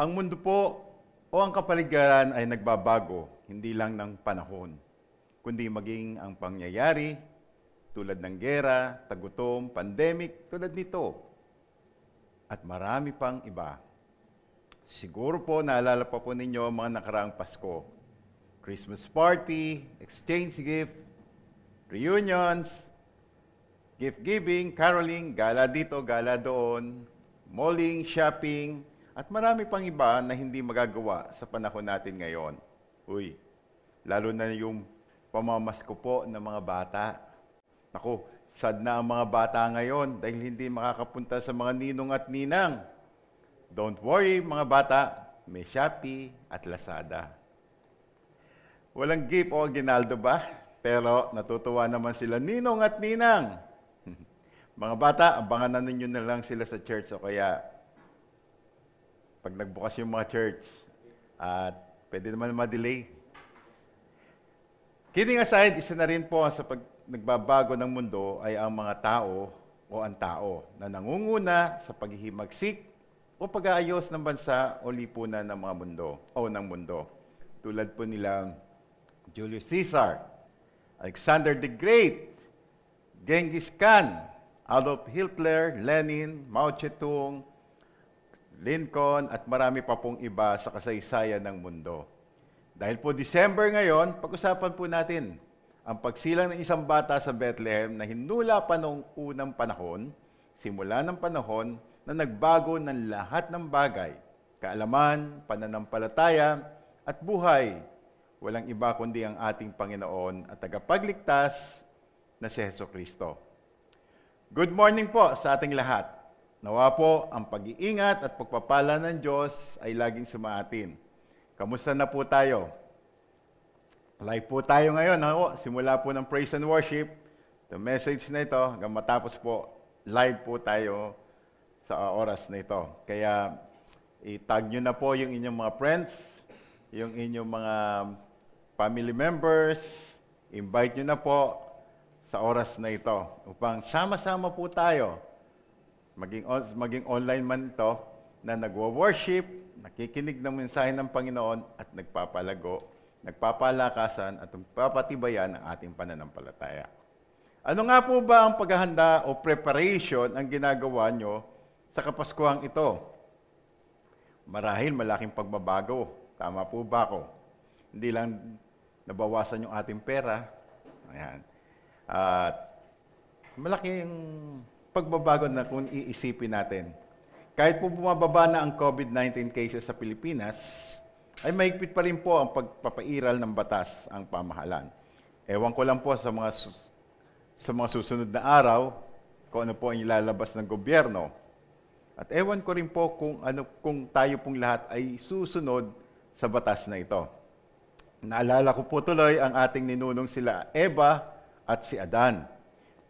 Ang mundo po o ang kapaligiran ay nagbabago, hindi lang ng panahon, kundi maging ang pangyayari tulad ng gera, tagutom, pandemic, tulad nito, at marami pang iba. Siguro po naalala pa po ninyo ang mga nakaraang Pasko. Christmas party, exchange gift, reunions, gift-giving, caroling, gala dito, gala doon, malling, shopping, at marami pang iba na hindi magagawa sa panahon natin ngayon. Uy, lalo na yung pamamasko po ng mga bata. Naku, sad na ang mga bata ngayon dahil hindi makakapunta sa mga ninong at ninang. Don't worry mga bata, may Shopee at Lazada. Walang gift o aguinaldo ba? Pero natutuwa naman sila ninong at ninang. Mga bata, abangan na ninyo na lang sila sa church o kaya pag nagbukas yung mga church at pwede naman ma-delay. Kidding aside, isa na rin po sa pag nagbabago ng mundo ay ang mga tao o ang tao na nangunguna sa paghihimagsik o pag-aayos ng bansa o lipunan ng mga mundo o ng mundo. Tulad po nila Julius Caesar, Alexander the Great, Genghis Khan, Adolf Hitler, Lenin, Mao Tse Tung, Lincoln, at marami pa pong iba sa kasaysayan ng mundo. Dahil po December ngayon, pag-usapan po natin ang pagsilang ng isang bata sa Bethlehem na hinula pa noong unang panahon, simula ng panahon na nagbago ng lahat ng bagay, kaalaman, pananampalataya, at buhay. Walang iba kundi ang ating Panginoon at tagapagligtas na si Hesukristo. Good morning po sa ating lahat. Nawa po ang pag-iingat at pagpapala ng Diyos ay laging sumaatin. Kamusta na po tayo? Live po tayo ngayon. Ako, simula po ng praise and worship. The message na ito, hanggang matapos po, live po tayo sa oras na ito. Kaya itag nyo na po yung inyong mga friends, yung inyong mga family members, invite nyo na po sa oras na ito upang sama-sama po tayo, maging online man ito, na nagwo-worship, nakikinig ng mensahe ng Panginoon at nagpapalago, nagpapalakasan at nagpapatibayan ang ating pananampalataya. Ano nga po ba ang paghahanda o preparation ang ginagawa nyo sa Kapaskuhang ito? Marahil malaking pagbabago. Tama po ba ako? Hindi lang nabawasan yung ating pera. Ayan. At malaking pagbabago na kung iisipin natin. Kahit po bumababa na ang COVID-19 cases sa Pilipinas, ay mahigpit pa rin po ang pagpapairal ng batas ang pamahalaan. Ewan ko lang po sa mga susunod na araw kung ano po ang ilalabas ng gobyerno. At ewan ko rin po kung tayo pong lahat ay susunod sa batas na ito. Naalala ko po tuloy ang ating ninunong sila Eva at si Adan.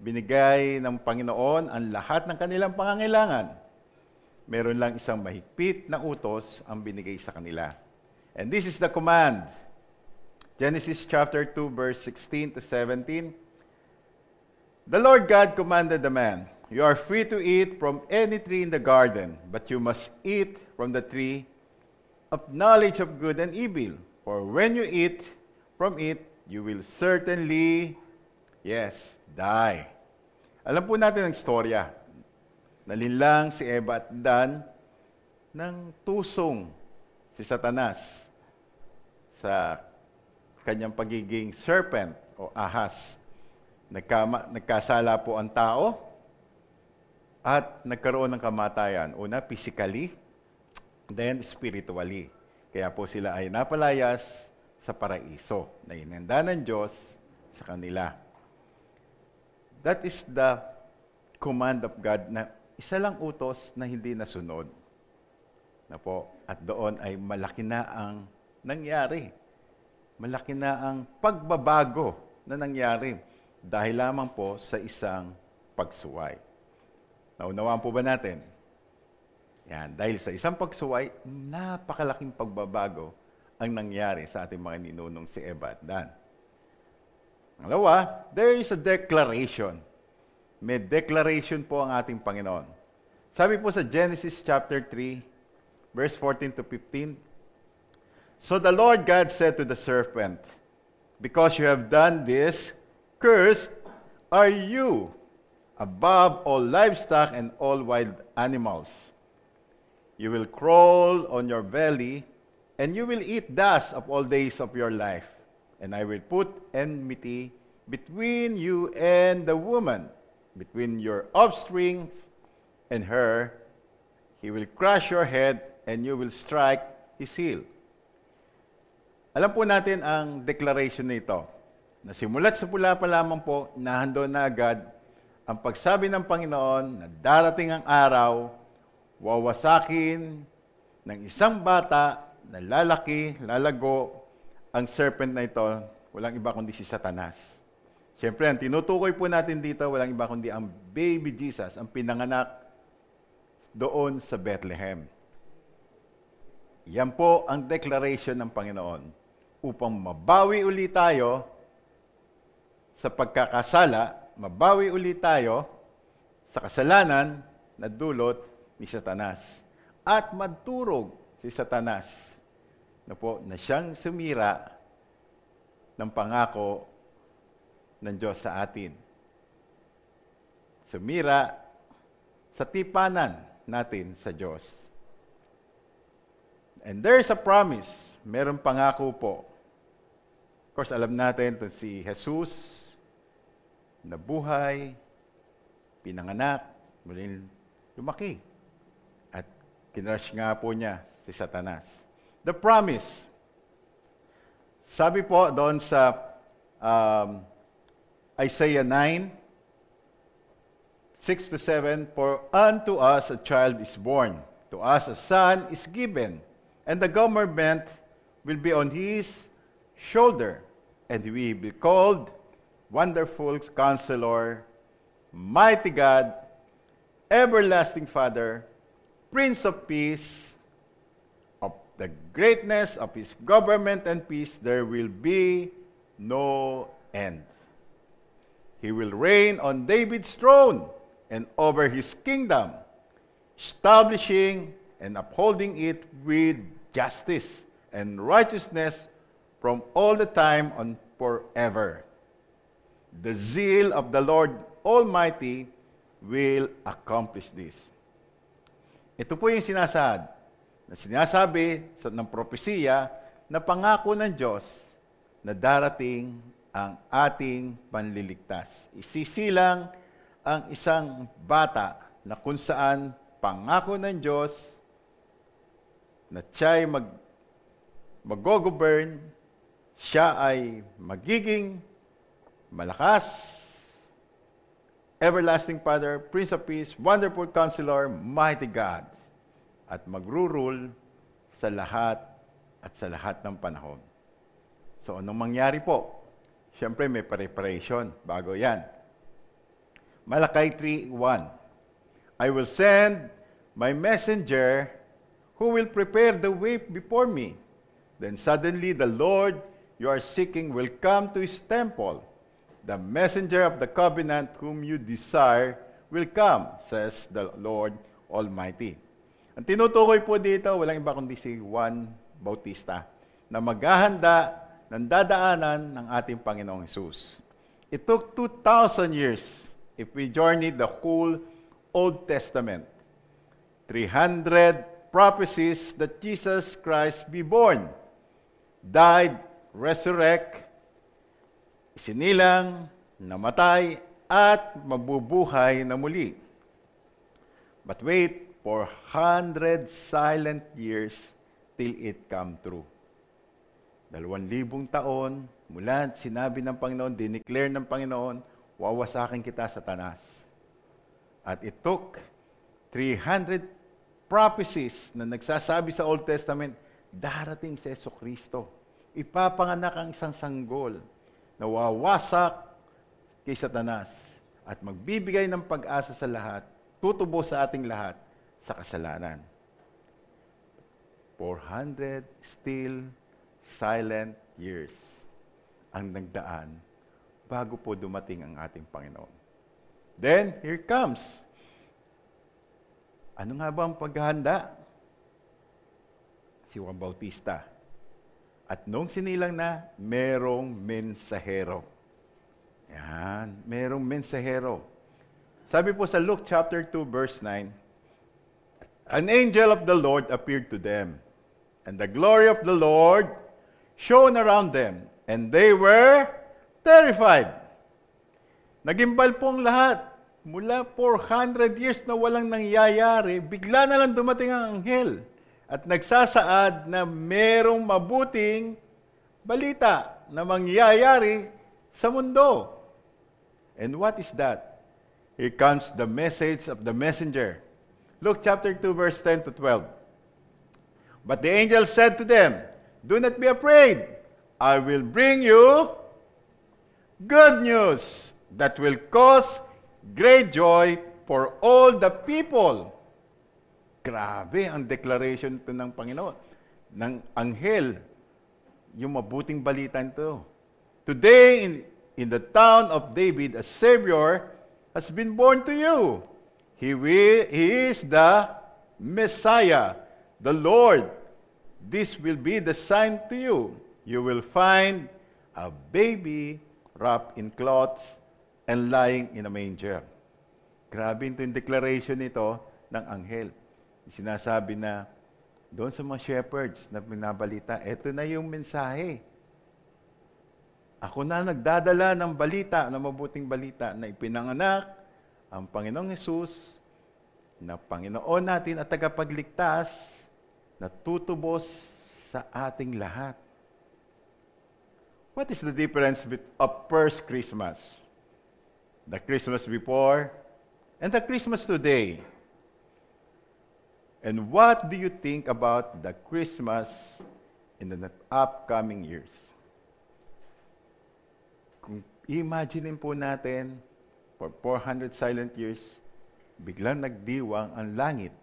Binigay ng Panginoon ang lahat ng kanilang pangangailangan. Meron lang isang mahigpit na utos ang binigay sa kanila. And this is the command. Genesis chapter 2 verse 16 to 17. The Lord God commanded the man, "You are free to eat from any tree in the garden, but you must eat from the tree of knowledge of good and evil. For when you eat from it, you will certainly, yes, die." Alam po natin ang storya. Nalinlang si Eva at Dan ng tusong si Satanas sa kanyang pagiging serpent o ahas. Nagkasala po ang tao at nagkaroon ng kamatayan. Una, physically, then spiritually. Kaya po sila ay napalayas sa paraiso na inihanda ng Diyos sa kanila. That is the command of God na isa lang utos na hindi nasunod. Na po, at doon ay malaki na ang nangyari. Malaki na ang pagbabago na nangyari dahil lamang po sa isang pagsuway. Naunawaan po ba natin? Yan, dahil sa isang pagsuway, napakalaking pagbabago ang nangyari sa ating mga ninunong si Eva at Dan. Pangalawa, there is a declaration. May declaration po ang ating Panginoon. Sabi po sa Genesis chapter 3, verse 14 to 15. So the Lord God said to the serpent, because you have done this, cursed are you above all livestock and all wild animals. You will crawl on your belly, and you will eat dust of all days of your life. And I will put enmity between you and the woman, between your offspring and her. He will crush your head, and you will strike his heel. Alam po natin ang declaration nito. Nasimulat sa pula pa lamang po, nahandon na agad ang pagsabi ng Panginoon na darating ang araw, wawasakin ng isang bata na lalaki, lalago, ang serpent na ito, walang iba kundi si Satanas. Siyempre, ang tinutukoy po natin dito, walang iba kundi ang baby Jesus, ang pinanganak doon sa Bethlehem. Yan po ang declaration ng Panginoon upang mabawi uli tayo sa pagkakasala, mabawi uli tayo sa kasalanan na dulot ni Satanas. At magturog si Satanas na siyang sumira ng pangako ng Diyos sa atin. Sumira sa tipanan natin sa Diyos. And there's a promise. Meron pangako po. Of course, alam natin ito si Jesus, nabuhay, pinanganak, muling lumaki. At kinrush nga po niya si Satanas. The promise. Sabi po doon sa Isaiah 9:6-7, for unto us a child is born, to us a son is given, and the government will be on his shoulder, and we will be called Wonderful Counselor, Mighty God, Everlasting Father, Prince of Peace. Of the greatness of his government and peace there will be no end. He will reign on David's throne and over his kingdom, establishing and upholding it with justice and righteousness from all the time on forever. The zeal of the Lord Almighty will accomplish this. Ito po yung sinasabi ng propesiya na pangako ng Diyos na darating ang ating panliligtas. Isisilang ang isang bata na kung saan pangako ng Diyos na siya'y mag-govern, siya ay magiging malakas, Everlasting Father, Prince of Peace, Wonderful Counselor, Mighty God, at magrurule sa lahat ng panahon. So, anong mangyari po? Siyempre, may preparation bago yan. Malachi 3:1, I will send my messenger who will prepare the way before me. Then suddenly the Lord you are seeking will come to his temple. The messenger of the covenant whom you desire will come, says the Lord Almighty. Ang tinutukoy po dito, walang iba kundi si Juan Bautista, na maghahanda ng dadaanan ng ating Panginoong Jesus. It took 2,000 years if we journeyed the whole Old Testament. 300 prophecies that Jesus Christ be born, died, resurrect, isinilang, namatay, at mabubuhay na muli. But wait for 400 silent years till it come true. 2,000 taon, mula sinabi ng Panginoon, dineclare ng Panginoon, wawasakin kita, Satanas. At it took 300 prophecies na nagsasabi sa Old Testament, darating si Hesukristo. Ipapanganak ang isang sanggol na wawasak kay Satanas at magbibigay ng pag-asa sa lahat, tutubo sa ating lahat sa kasalanan. 400 still silent years ang nagdaan bago po dumating ang ating Panginoon. Then, here comes. Ano nga ba ang paghahanda? si Juan Bautista. At nung sinilang na, merong mensahero. Yan, merong mensahero. Sabi po sa Luke chapter 2 verse 9, an angel of the Lord appeared to them, and the glory of the Lord shone around them, and they were terrified. Nagimbal pong lahat. Mula 400 years na walang nangyayari, bigla na lang dumating ang anghel at nagsasaad na merong mabuting balita na mangyayari sa mundo. And what is that? Here comes the message of the messenger. Luke chapter 2 verse 10 to 12. But the angel said to them, do not be afraid. I will bring you good news that will cause great joy for all the people. Grabe ang declaration ito ng Panginoon, ng anghel, yung mabuting balita ito. Today, in the town of David, a Savior has been born to you. He is the Messiah, the Lord. This will be the sign to you. You will find a baby wrapped in cloths and lying in a manger. Grabe ito yung declaration nito ng anghel. Sinasabi na doon sa mga shepherds na pinabalita, eto na yung mensahe. Ako na nagdadala ng balita, ng mabuting balita, na ipinanganak ang Panginoong Hesus, na Panginoon natin at tagapagligtas, na tutubos sa ating lahat. What is the difference of first Christmas? The Christmas before, and the Christmas today. And what do you think about the Christmas in the upcoming years? Kung imagine po natin, for 400 silent years, biglang nagdiwang ang langit.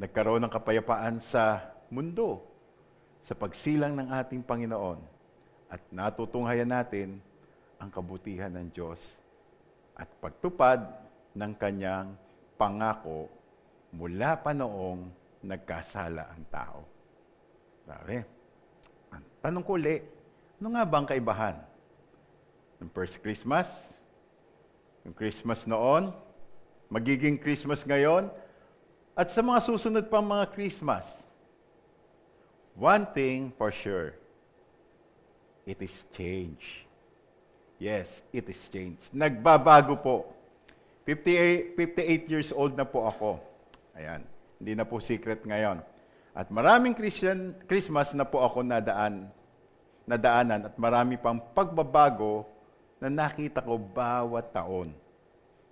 Nagkaroon ng kapayapaan sa mundo, sa pagsilang ng ating Panginoon. At natutunghayan natin ang kabutihan ng Diyos at pagtupad ng kanyang pangako mula pa noong nagkasala ang tao. Grabe. Tanong ko ulit, ano nga ba ang kaibahan ng first Christmas? Yung Christmas noon, magiging Christmas ngayon, at sa mga susunod pang mga Christmas. One thing for sure, it is change. Yes, it is changed. Nagbabago po. 58 years old na po ako. Ayan, hindi na po secret ngayon. At maraming Christmas na po ako nadaanan at marami pang pagbabago na nakita ko bawat taon.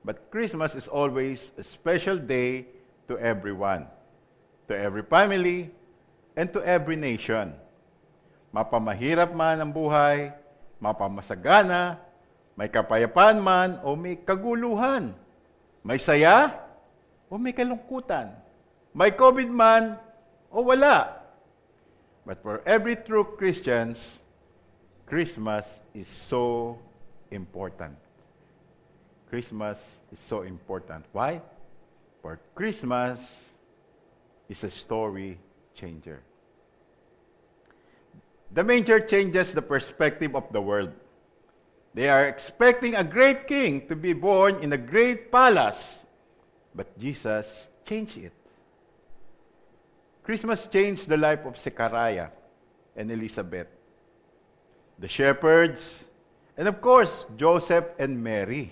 But Christmas is always a special day to everyone, to every family, and to every nation. Mapamahirap man ang buhay, mapamasagana, may kapayapaan man o may kaguluhan, may saya o may kalungkutan, may COVID man o wala. But for every true Christians, Christmas is so important. Christmas is so important. Why? For Christmas is a story changer. The manger changes the perspective of the world. They are expecting a great king to be born in a great palace, but Jesus changed it. Christmas changed the life of Zechariah and Elizabeth, the shepherds, and of course, Joseph and Mary.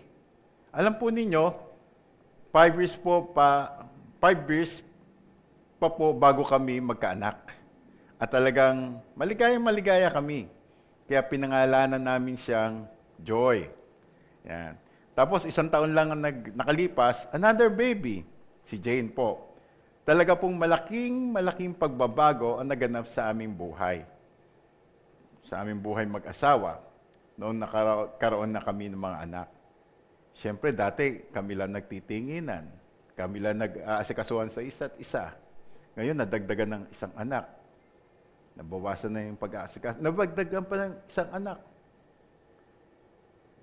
Alam po ninyo, 5 years pa po bago kami magkaanak. At talagang maligaya kami. Kaya pinangalanan namin siyang Joy. Yan. Tapos isang taon lang ang nakalipas, another baby, si Jane po. Talaga pong malaking pagbabago ang naganap sa aming buhay. Sa aming buhay mag-asawa, noong nakaroon na kami ng mga anak. Siyempre dati, kami lang nagtitinginan. Kami lang nag-aasikasuhan sa isa't isa. Ngayon, nadagdagan ng isang anak. Nabawasan na yung pag-aasikas. Nabagdagan pa ng isang anak.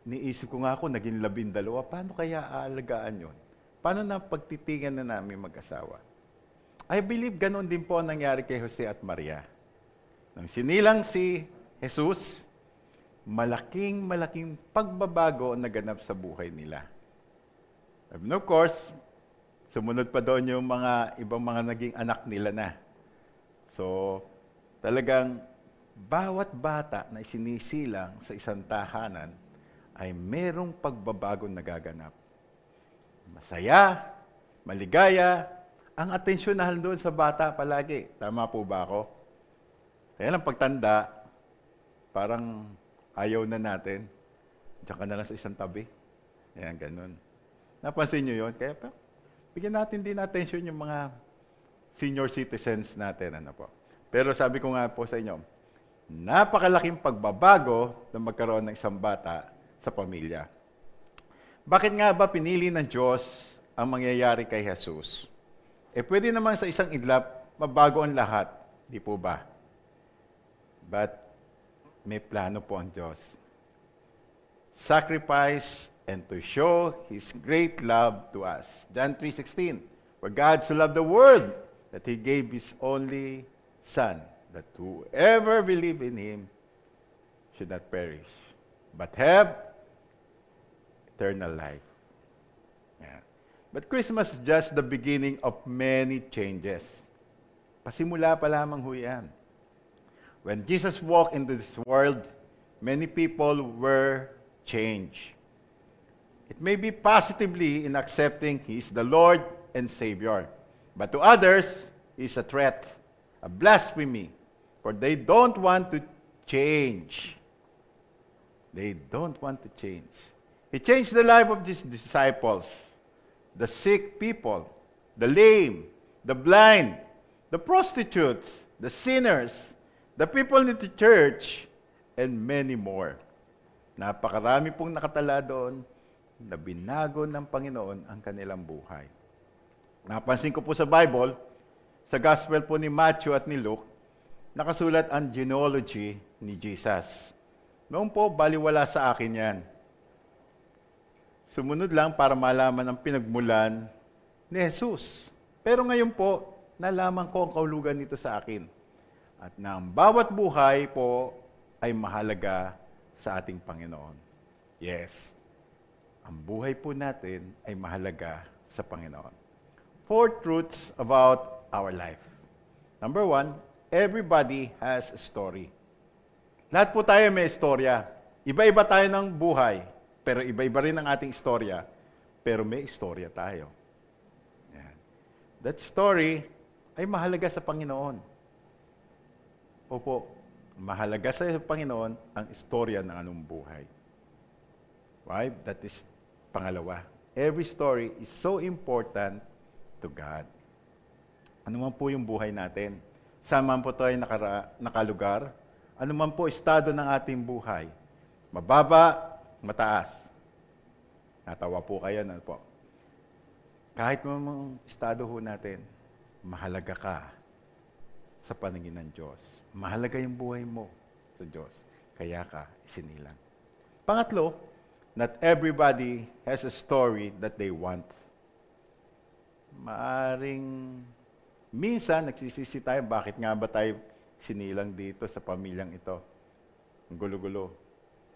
Niisip ko nga ako, naging 12. Paano kaya aalagaan yun? Paano na pagtitingan na namin mag-asawa? I believe ganun din po ang nangyari kay Jose at Maria. Nang sinilang si Jesus, malaking pagbabago ang naganap sa buhay nila. And of course, sumunod pa doon yung mga ibang mga naging anak nila na. So, talagang bawat bata na isinisilang sa isang tahanan ay merong pagbabago nagaganap. Masaya, maligaya, ang atensyonal doon sa bata palagi. Tama po ba ako? Kaya lang pagtanda, parang ayaw na natin. Diyan ka na lang sa isang tabi. Ayan, ganun. Napansin nyo yun? Kaya pa, bigyan natin din atensyon yung mga senior citizens natin. Ano po. Pero sabi ko nga po sa inyo, napakalaking pagbabago na magkaroon ng isang bata sa pamilya. Bakit nga ba pinili ng Diyos ang mangyayari kay Jesus? Pwede naman sa isang iglap, mabago ang lahat. Di po ba? But may plano po ang Diyos. Sacrifice and to show His great love to us. John 3:16, for God so loved the world that He gave His only Son, that whoever believes in Him should not perish, but have eternal life. Yeah. But Christmas is just the beginning of many changes. Pasimula pa lamang ho yan. When Jesus walked into this world, many people were changed. It may be positively in accepting He is the Lord and Savior. But to others, He is a threat, a blasphemy, for they don't want to change. They don't want to change. He changed the life of His disciples, the sick people, the lame, the blind, the prostitutes, the sinners, the people in the church, and many more. Napakarami pong nakatala doon na binago ng Panginoon ang kanilang buhay. Napansin ko po sa Bible, sa Gospel po ni Matthew at ni Luke, nakasulat ang genealogy ni Jesus. Noon po, baliwala sa akin yan. Sumunod lang para malaman ang pinagmulan ni Jesus. Pero ngayon po, nalaman ko ang kahulugan nito sa akin. At na ang bawat buhay po ay mahalaga sa ating Panginoon. Yes, ang buhay po natin ay mahalaga sa Panginoon. 4 truths about our life. Number 1, everybody has a story. Lahat po tayo may istorya. Iba-iba tayo ng buhay, pero iba-iba rin ang ating istorya. Pero may istorya tayo. Yan. That story ay mahalaga sa Panginoon. Opo, mahalaga sa Panginoon ang istorya ng anong buhay. Why? That is pangalawa. Every story is so important to God. Ano man po yung buhay natin, saan man po tayo nakalugar, ano man po estado ng ating buhay, mababa, mataas. Natawa po kayo, ano po? Kahit mang estado ho natin, mahalaga ka sa paningin ng Diyos. Mahalaga yung buhay mo sa Diyos. Kaya ka isinilang. Pangatlo, not everybody has a story that they want. Maaring minsan nagsisisi tayo, bakit nga ba tayo sinilang dito sa pamilyang ito? Ang gulo-gulo.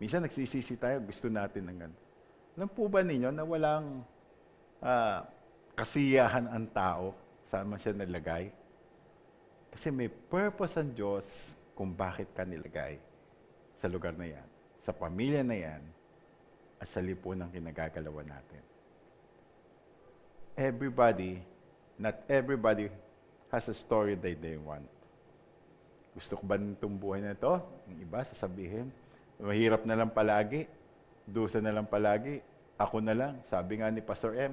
Minsan nagsisisi tayo, gusto natin ng ganito. Alam po ba ninyo na walang kasiyahan ang tao saan man siya nalagay? Kasi may purpose ang Diyos kung bakit ka nilagay sa lugar na yan, sa pamilya na yan, at sa lipunang kinagagalawan natin. Not everybody has a story that they want. Gusto ko ba nitong buhay na ito? Ang iba, sasabihin, mahirap na lang palagi, dusa na lang palagi, ako na lang. Sabi nga ni Pastor M,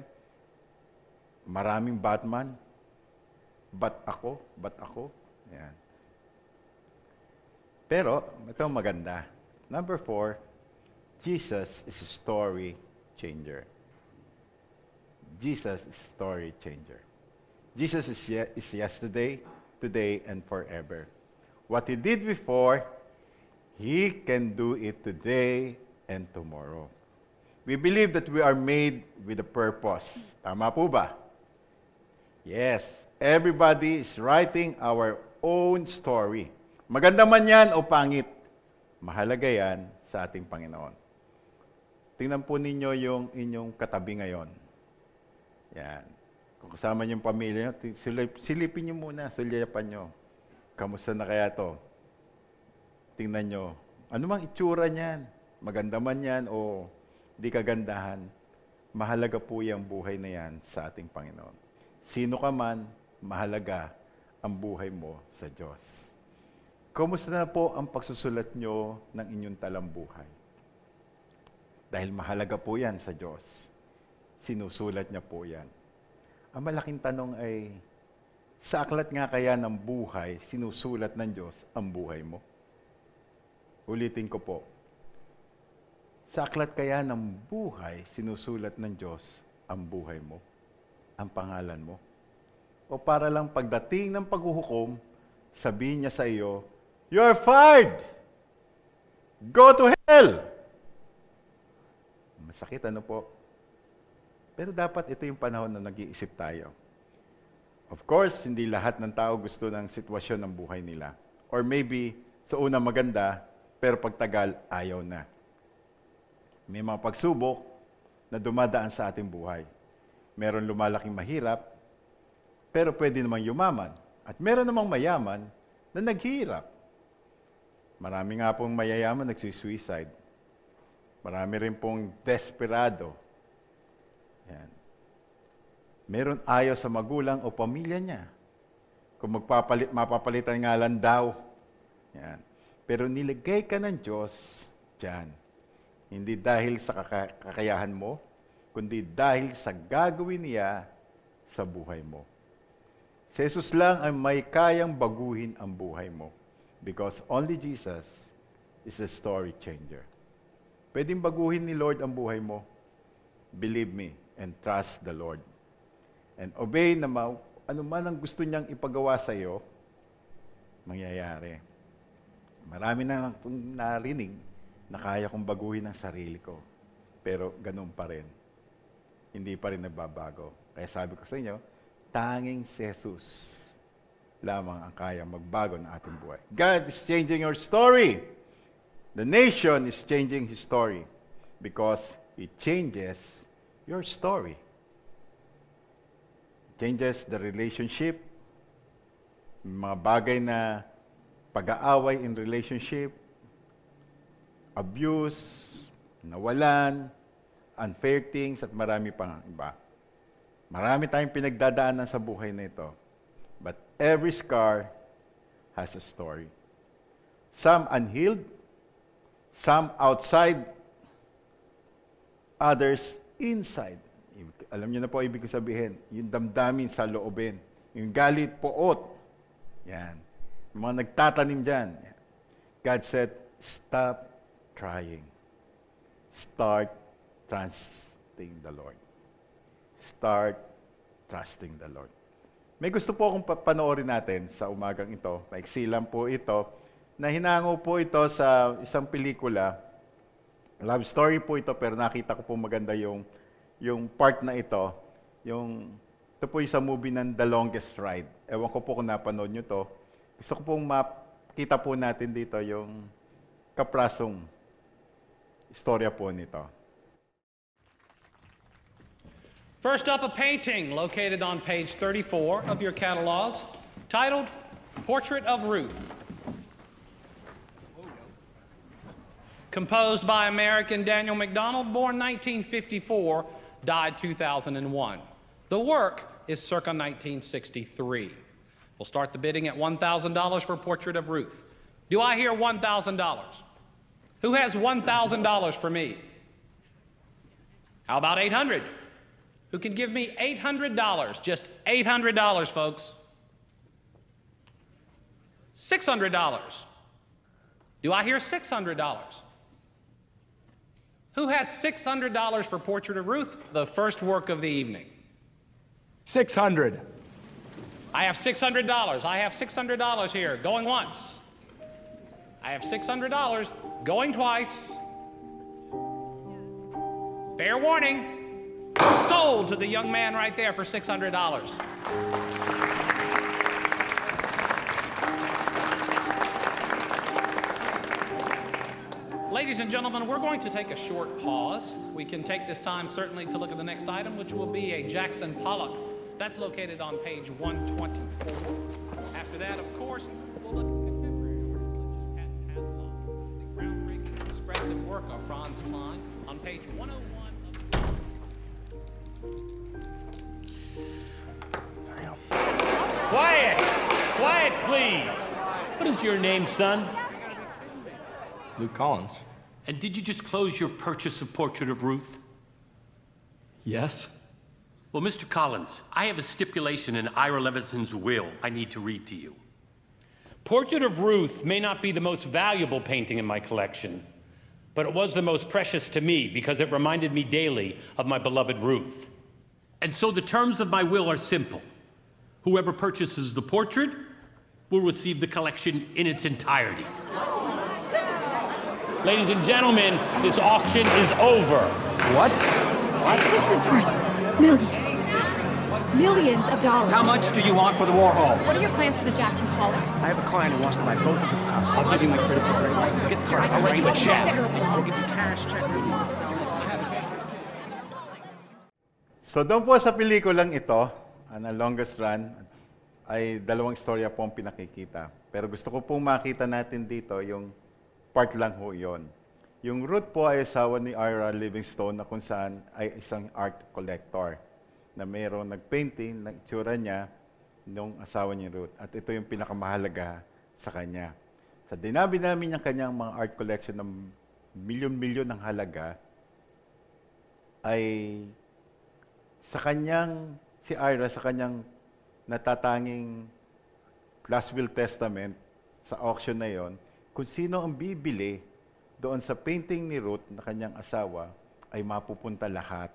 maraming Batman, Ba't ako? Ayan. Pero, ito maganda. Number 4, Jesus is a story changer. Jesus is a story changer. Jesus is yesterday, today, and forever. What He did before, He can do it today and tomorrow. We believe that we are made with a purpose. Tama po ba? Yes. Everybody is writing our own story. Maganda man yan o pangit, mahalaga yan sa ating Panginoon. Tingnan po ninyo yung inyong katabi ngayon. Yan. Kung kasama niyo yung pamilya niyo, silipin niyo muna, sulyapan niyo. Kamusta na kaya to? Tingnan niyo. Ano mang itsura niyan? Maganda man yan o di kagandahan, mahalaga po yung buhay na yan sa ating Panginoon. Sino ka man, mahalaga ang buhay mo sa Diyos. Kumusta na po ang pagsusulat niyo ng inyong talambuhay? Dahil mahalaga po yan sa Diyos. Sinusulat niya po yan. Ang malaking tanong ay, sa aklat nga kaya ng buhay, sinusulat ng Diyos ang buhay mo? Ulitin ko po. Sa aklat kaya ng buhay, sinusulat ng Diyos ang buhay mo? Ang pangalan mo? O para lang pagdating ng paghuhukom, sabihin niya sa iyo, "You're fired! Go to hell!" Masakit, ano po? Pero dapat ito yung panahon na nag-iisip tayo. Of course, hindi lahat ng tao gusto ng sitwasyon ng buhay nila. Or maybe, sa una maganda, pero pagtagal, ayaw na. May mga pagsubok na dumadaan sa ating buhay. Meron lumalaking mahirap, pero pwede namang yumaman. At meron namang mayaman na naghihirap. Marami nga pong mayayaman nagsisuicide. Marami rin pong desperado. Yan. Meron ayaw sa magulang o pamilya niya. Kung mapapalitan nga lang daw. Yan. Pero nilagay ka ng Diyos dyan. Hindi dahil sa kakayahan mo, kundi dahil sa gagawin niya sa buhay mo. Si Jesus lang ang may kayang baguhin ang buhay mo. Because only Jesus is a story changer. Pwedeng baguhin ni Lord ang buhay mo. Believe me and trust the Lord. And obey na anuman ang gusto niyang ipagawa sa iyo, mangyayari. Marami na narinig na kaya kong baguhin ang sarili ko. Pero ganun pa rin. Hindi pa rin nagbabago. Kaya sabi ko sa inyo, tanging si Jesus lamang ang kaya magbago ng ating buhay. God is changing your story. The nation is changing his story because it changes your story. It changes the relationship, mga bagay na pag-aaway in relationship, abuse, nawalan, unfair things, at marami pang iba. Marami tayong pinagdadaanan sa buhay na ito. But every scar has a story. Some unhealed, some outside, others inside. Alam niyo na po, ibig ko sabihin, yung damdamin sa loobin, yung galit, poot. Yan. Yung mga nagtatanim dyan. God said, stop trying. Start trusting the Lord. Start trusting the Lord. May gusto po akong panoorin natin sa umagang ito. Maiksi lang po ito. Na hinango po ito sa isang pelikula. Love story po ito, pero nakita ko po maganda yung part na ito. Ito po yung sa movie ng The Longest Ride. Ewan ko po kung napanood nyo to. Gusto ko pong makita po natin dito yung kaprasong istorya po nito. First up, a painting located on page 34 of your catalogs titled Portrait of Ruth. Composed by American Daniel McDonald, born 1954, died 2001. The work is circa 1963. We'll start the bidding at $1,000 for Portrait of Ruth. Do I hear $1,000? Who has $1,000 for me? How about $800? Who can give me $800? Just $800, folks. $600. Do I hear $600? Who has $600 for Portrait of Ruth, the first work of the evening? 600. I have $600. I have $600 here, going once. I have $600, going twice. Fair warning, sold to the young man right there for $600. Ladies and gentlemen, we're going to take a short pause. We can take this time certainly to look at the next item, which will be a Jackson Pollock. That's located on page 124. After that, of course, we'll look at contemporary artists such as Patton Haslock, the groundbreaking expressive work of Franz Kline on page 101 of... There we go. Quiet! Quiet, please! What is your name, son? Luke Collins. And did you just close your purchase of Portrait of Ruth? Yes. Well, Mr. Collins, I have a stipulation in Ira Levinson's will I need to read to you. Portrait of Ruth may not be the most valuable painting in my collection, but it was the most precious to me because it reminded me daily of my beloved Ruth. And so the terms of my will are simple. Whoever purchases the portrait will receive the collection in its entirety. Ladies and gentlemen, this auction is over. What? What? This is worth millions. Millions of dollars. How much do you want for the Warhols? What are your plans for the Jackson Pollocks? I have a client who wants to buy both of them. I'll give him the critical rate. Get the card. I'll write you a check. I'll give you cash check. So doon po sa pelikulang ito, The Longest Run, ay dalawang storya po ang pinakikita. Pero gusto ko pong makita natin dito yung part lang ho yun. Yung Ruth po ay asawa ni Ira Levinson na kung saan ay isang art collector na mayroong nagpainting, nagtsura niya nung asawa ni Ruth. At ito yung pinakamahalaga sa kanya. Sa dinabi namin yung kanyang mga art collection ng milyon-milyon ng halaga, ay sa kanyang, si Ira, sa kanyang natatanging last will testament sa auction na yon, kung sino ang bibili doon sa painting ni Ruth na kanyang asawa, ay mapupunta lahat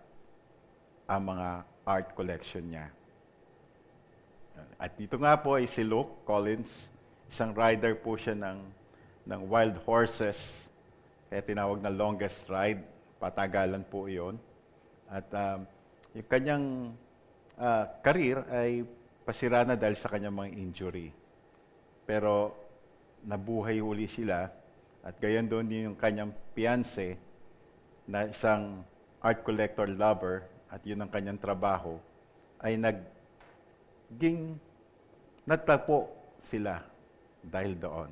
ang mga art collection niya. At dito nga po ay si Luke Collins, isang rider po siya ng wild horses, kaya tinawag na Longest Ride, patagalan po iyon. At yung kanyang career ay pasira na dahil sa kanyang mga injury. Pero nabuhay uli sila at gayon doon yung kanyang fiancé na isang art collector lover at yun ang kanyang trabaho ay nagtagpo sila dahil doon.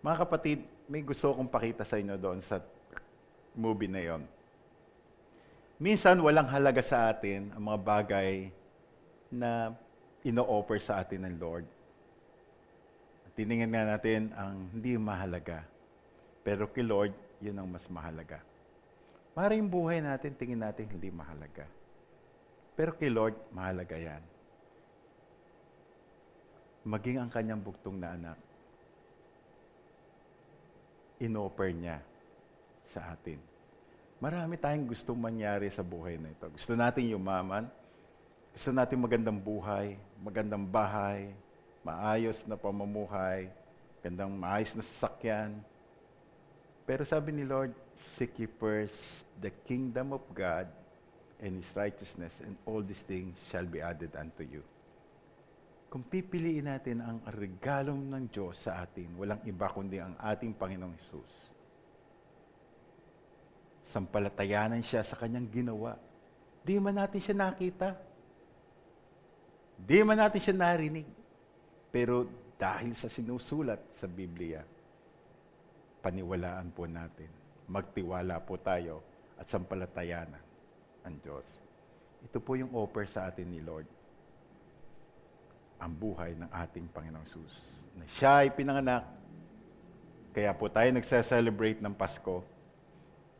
Mga kapatid, may gusto kong pakita sa inyo doon sa movie na yon. Minsan walang halaga sa atin ang mga bagay na ino-offer sa atin ng Lord. Tiningnan nga natin ang hindi mahalaga. Pero kay Lord, yun ang mas mahalaga. Maring buhay natin, tingin natin hindi mahalaga. Pero kay Lord, mahalaga yan. Maging ang kanyang bugtong na anak, in-offer niya sa atin. Marami tayong gustong mangyari sa buhay na ito. Gusto natin yumaman. Gusto natin magandang buhay, magandang bahay, maayos na pamumuhay, gandang maayos na sasakyan. Pero sabi ni Lord, seek ye first the kingdom of God and His righteousness, and all these things shall be added unto you. Kung pipiliin natin ang regalong ng Diyos sa atin, walang iba kundi ang ating Panginoong Hesus. Sampalatayanan siya sa kanyang ginawa. Di man natin siya nakita. Di man natin siya narinig. Pero dahil sa sinusulat sa Biblia, paniwalaan po natin. Magtiwala po tayo at sampalatayanan ang Diyos. Ito po yung offer sa atin ni Lord. Ang buhay ng ating Panginoong Hesus. Na siya ay pinanganak. Kaya po tayo nagse-celebrate ng Pasko.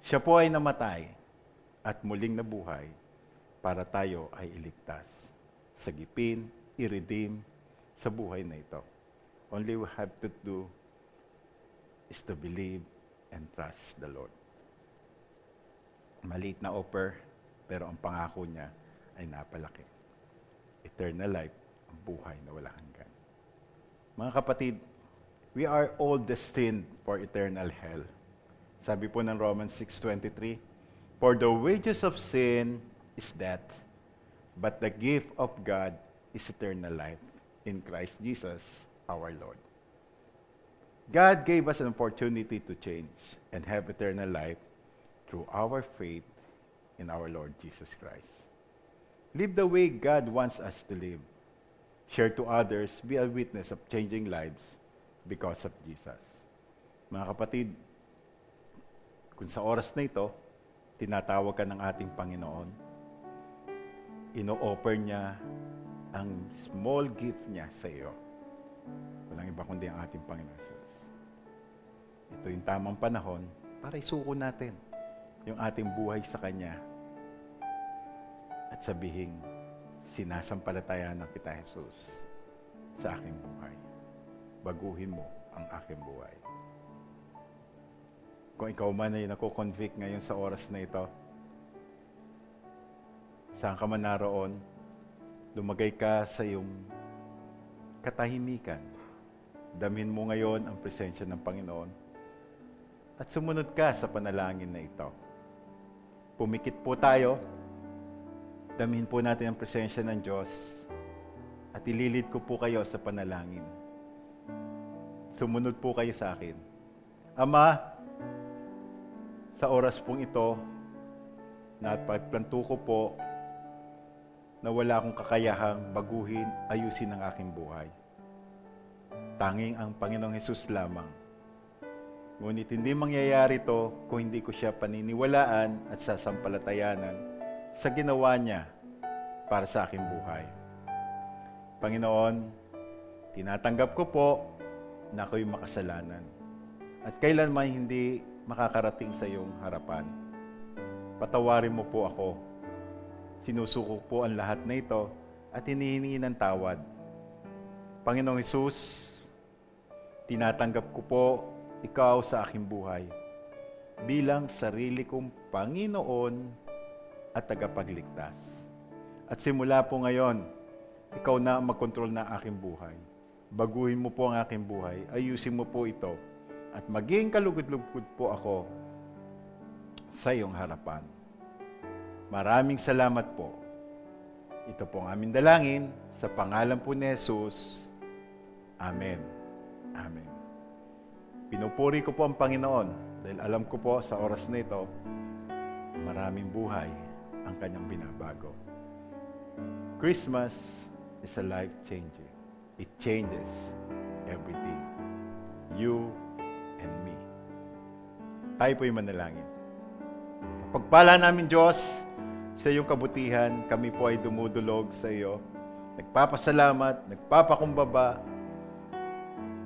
Siya po ay namatay at muling nabuhay para tayo ay iligtas. Sagipin, i-redeem, sa buhay na ito. Only we have to do is to believe and trust the Lord. Maliit na offer, pero ang pangako niya ay napalaki. Eternal life, ang buhay na walang hanggan. Mga kapatid, we are all destined for eternal hell. Sabi po ng Romans 6:23, for the wages of sin is death, but the gift of God is eternal life in Christ Jesus, our Lord. God gave us an opportunity to change and have eternal life through our faith in our Lord Jesus Christ. Live the way God wants us to live. Share to others, be a witness of changing lives because of Jesus. Mga kapatid, kung sa oras na ito, tinatawag ka ng ating Panginoon, ino-offer niya ang small gift niya sa iyo. Walang iba kundi ang ating Panginoon Jesus. Ito yung tamang panahon para isuko natin yung ating buhay sa Kanya at sabihin, sinasampalataya na kita, Jesus, sa aking buhay. Baguhin mo ang aking buhay. Kung ikaw man ay nakukonvict ngayon sa oras na ito, saan ka man naroon, lumagay ka sa iyong katahimikan. Damhin mo ngayon ang presensya ng Panginoon at sumunod ka sa panalangin na ito. Pumikit po tayo, damhin po natin ang presensya ng Diyos at ililid ko po kayo sa panalangin. Sumunod po kayo sa akin. Ama, sa oras pong ito, napagplanto ko po na wala akong kakayahang baguhin, ayusin ang aking buhay. Tanging ang Panginoong Hesus lamang. Ngunit hindi mangyayari ito kung hindi ko siya paniniwalaan at sasampalatayanan sa ginawa niya para sa aking buhay. Panginoon, tinatanggap ko po na ako'y makasalanan at kailanman hindi makakarating sa iyong harapan. Patawarin mo po ako. Sinusuko po ang lahat na ito at hinihingi ng tawad. Panginoong Hesus, tinatanggap ko po ikaw sa aking buhay bilang sarili kong Panginoon at tagapagligtas. At simula po ngayon, ikaw na ang magkontrol ng aking buhay. Baguhin mo po ang aking buhay, ayusin mo po ito, at maging kalugod-lugod po ako sa iyong harapan. Maraming salamat po. Ito po ang aming dalangin, sa pangalan po ni Jesus. Amen. Amen. Pinupuri ko po ang Panginoon, dahil alam ko po sa oras na ito, maraming buhay ang kanyang binabago. Christmas is a life changer. It changes everything. You and me. Tayo po'y manalangin. Pagpala namin, Diyos, sa iyong kabutihan, kami po ay dumudulog sa iyo. Nagpapasalamat, nagpapakumbaba,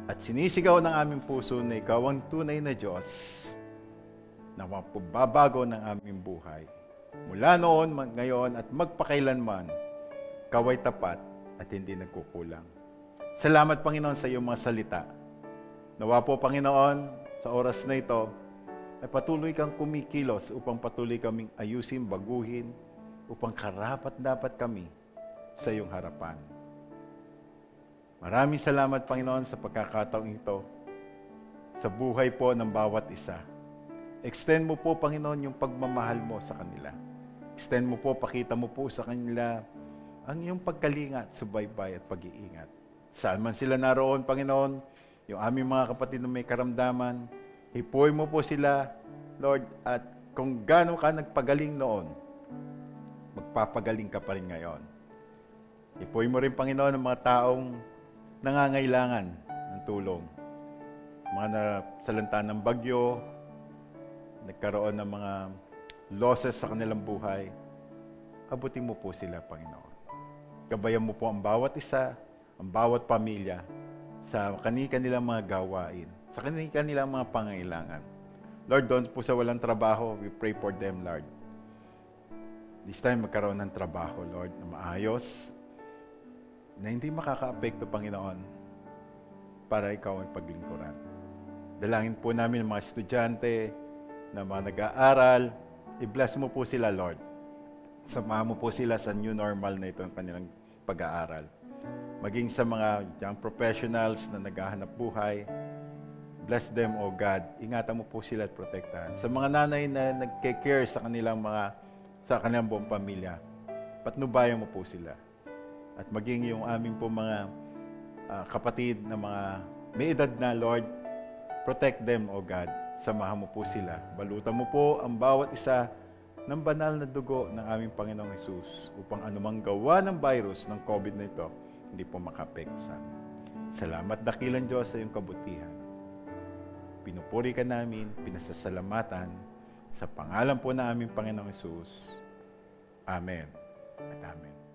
at sinisigaw ng aming puso na ikaw ang tunay na Diyos na mapababago ng aming buhay. Mula noon, ngayon, at magpakailanman, kaway tapat at hindi nagkukulang. Salamat, Panginoon, sa iyong mga salita. Nawa po, Panginoon, sa oras na ito, ay patuloy kang kumikilos upang patuloy kaming ayusin, baguhin, upang karapat-dapat kami sa iyong harapan. Maraming salamat, Panginoon, sa pagkakataong ito, sa buhay po ng bawat isa. Extend mo po, Panginoon, yung pagmamahal mo sa kanila. Extend mo po, pakita mo po sa kanila ang iyong pagkalingat, subaybay at pag-iingat. Saan man sila naroon, Panginoon, yung aming mga kapatid na may karamdaman, hipoy mo po sila, Lord, at kung gaano ka nagpagaling noon, magpapagaling ka pa rin ngayon. Hipoy mo rin, Panginoon, ang mga taong nangangailangan ng tulong. Mga nasalanta ng bagyo, nagkaroon ng mga losses sa kanilang buhay, abutin mo po sila, Panginoon. Gabayan mo po ang bawat isa, ang bawat pamilya, sa kanilang mga gawain, sa kanilang mga pangailangan. Lord, doon po sa walang trabaho, we pray for them, Lord. This time, magkaroon ng trabaho, Lord, na maayos, na hindi makaka-apekto, Panginoon, para ikaw ang paglingkuran. Dalangin po namin ang mga estudyante, na mga nag-aaral, i-bless mo po sila, Lord. Samahan mo po sila sa new normal na ito ng kanilang pag-aaral. Maging sa mga young professionals na naghahanap buhay, bless them, O God. Ingatan mo po sila at protektahan. Sa mga nanay na nagke-care sa kanilang buong pamilya, patnubayan mo po sila. At maging yung aming po mga kapatid na mga may edad na, Lord, Protect them, O God. Samahan mo po sila. Balutan mo po ang bawat isa ng banal na dugo ng aming Panginoong Hesus upang anumang gawa ng virus ng COVID na ito, hindi po makapekto sa amin. Salamat dakilang Diyos sa iyong kabutihan. Pinupuri ka namin, pinasasalamatan sa pangalan po ng aming Panginoong Hesus. Amen at Amen.